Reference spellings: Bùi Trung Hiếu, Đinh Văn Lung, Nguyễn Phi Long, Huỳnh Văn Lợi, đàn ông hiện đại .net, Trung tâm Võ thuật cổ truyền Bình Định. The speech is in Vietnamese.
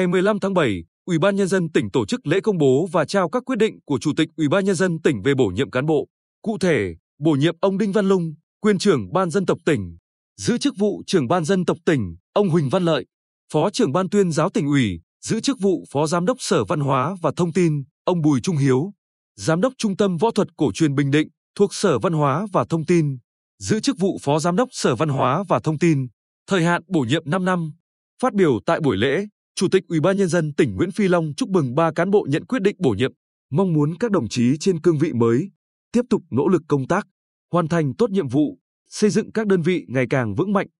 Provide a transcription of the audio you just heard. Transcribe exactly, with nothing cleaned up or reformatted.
ngày mười lăm tháng bảy, Ủy ban Nhân dân tỉnh tổ chức lễ công bố và trao các quyết định của Chủ tịch Ủy ban Nhân dân tỉnh về bổ nhiệm cán bộ. Cụ thể, bổ nhiệm ông Đinh Văn Lung, quyền trưởng Ban Dân tộc tỉnh, giữ chức vụ trưởng Ban Dân tộc tỉnh; ông Huỳnh Văn Lợi, phó trưởng Ban Tuyên giáo tỉnh ủy, giữ chức vụ phó giám đốc Sở Văn hóa và Thông tin; ông Bùi Trung Hiếu, giám đốc Trung tâm Võ thuật cổ truyền Bình Định thuộc Sở Văn hóa và Thông tin, giữ chức vụ phó giám đốc Sở Văn hóa và Thông tin, thời hạn bổ nhiệm năm năm. Phát biểu tại buổi lễ, Chủ tịch Ủy ban Nhân dân tỉnh Nguyễn Phi Long chúc mừng ba cán bộ nhận quyết định bổ nhiệm, mong muốn các đồng chí trên cương vị mới tiếp tục nỗ lực công tác, hoàn thành tốt nhiệm vụ, xây dựng các đơn vị ngày càng vững mạnh.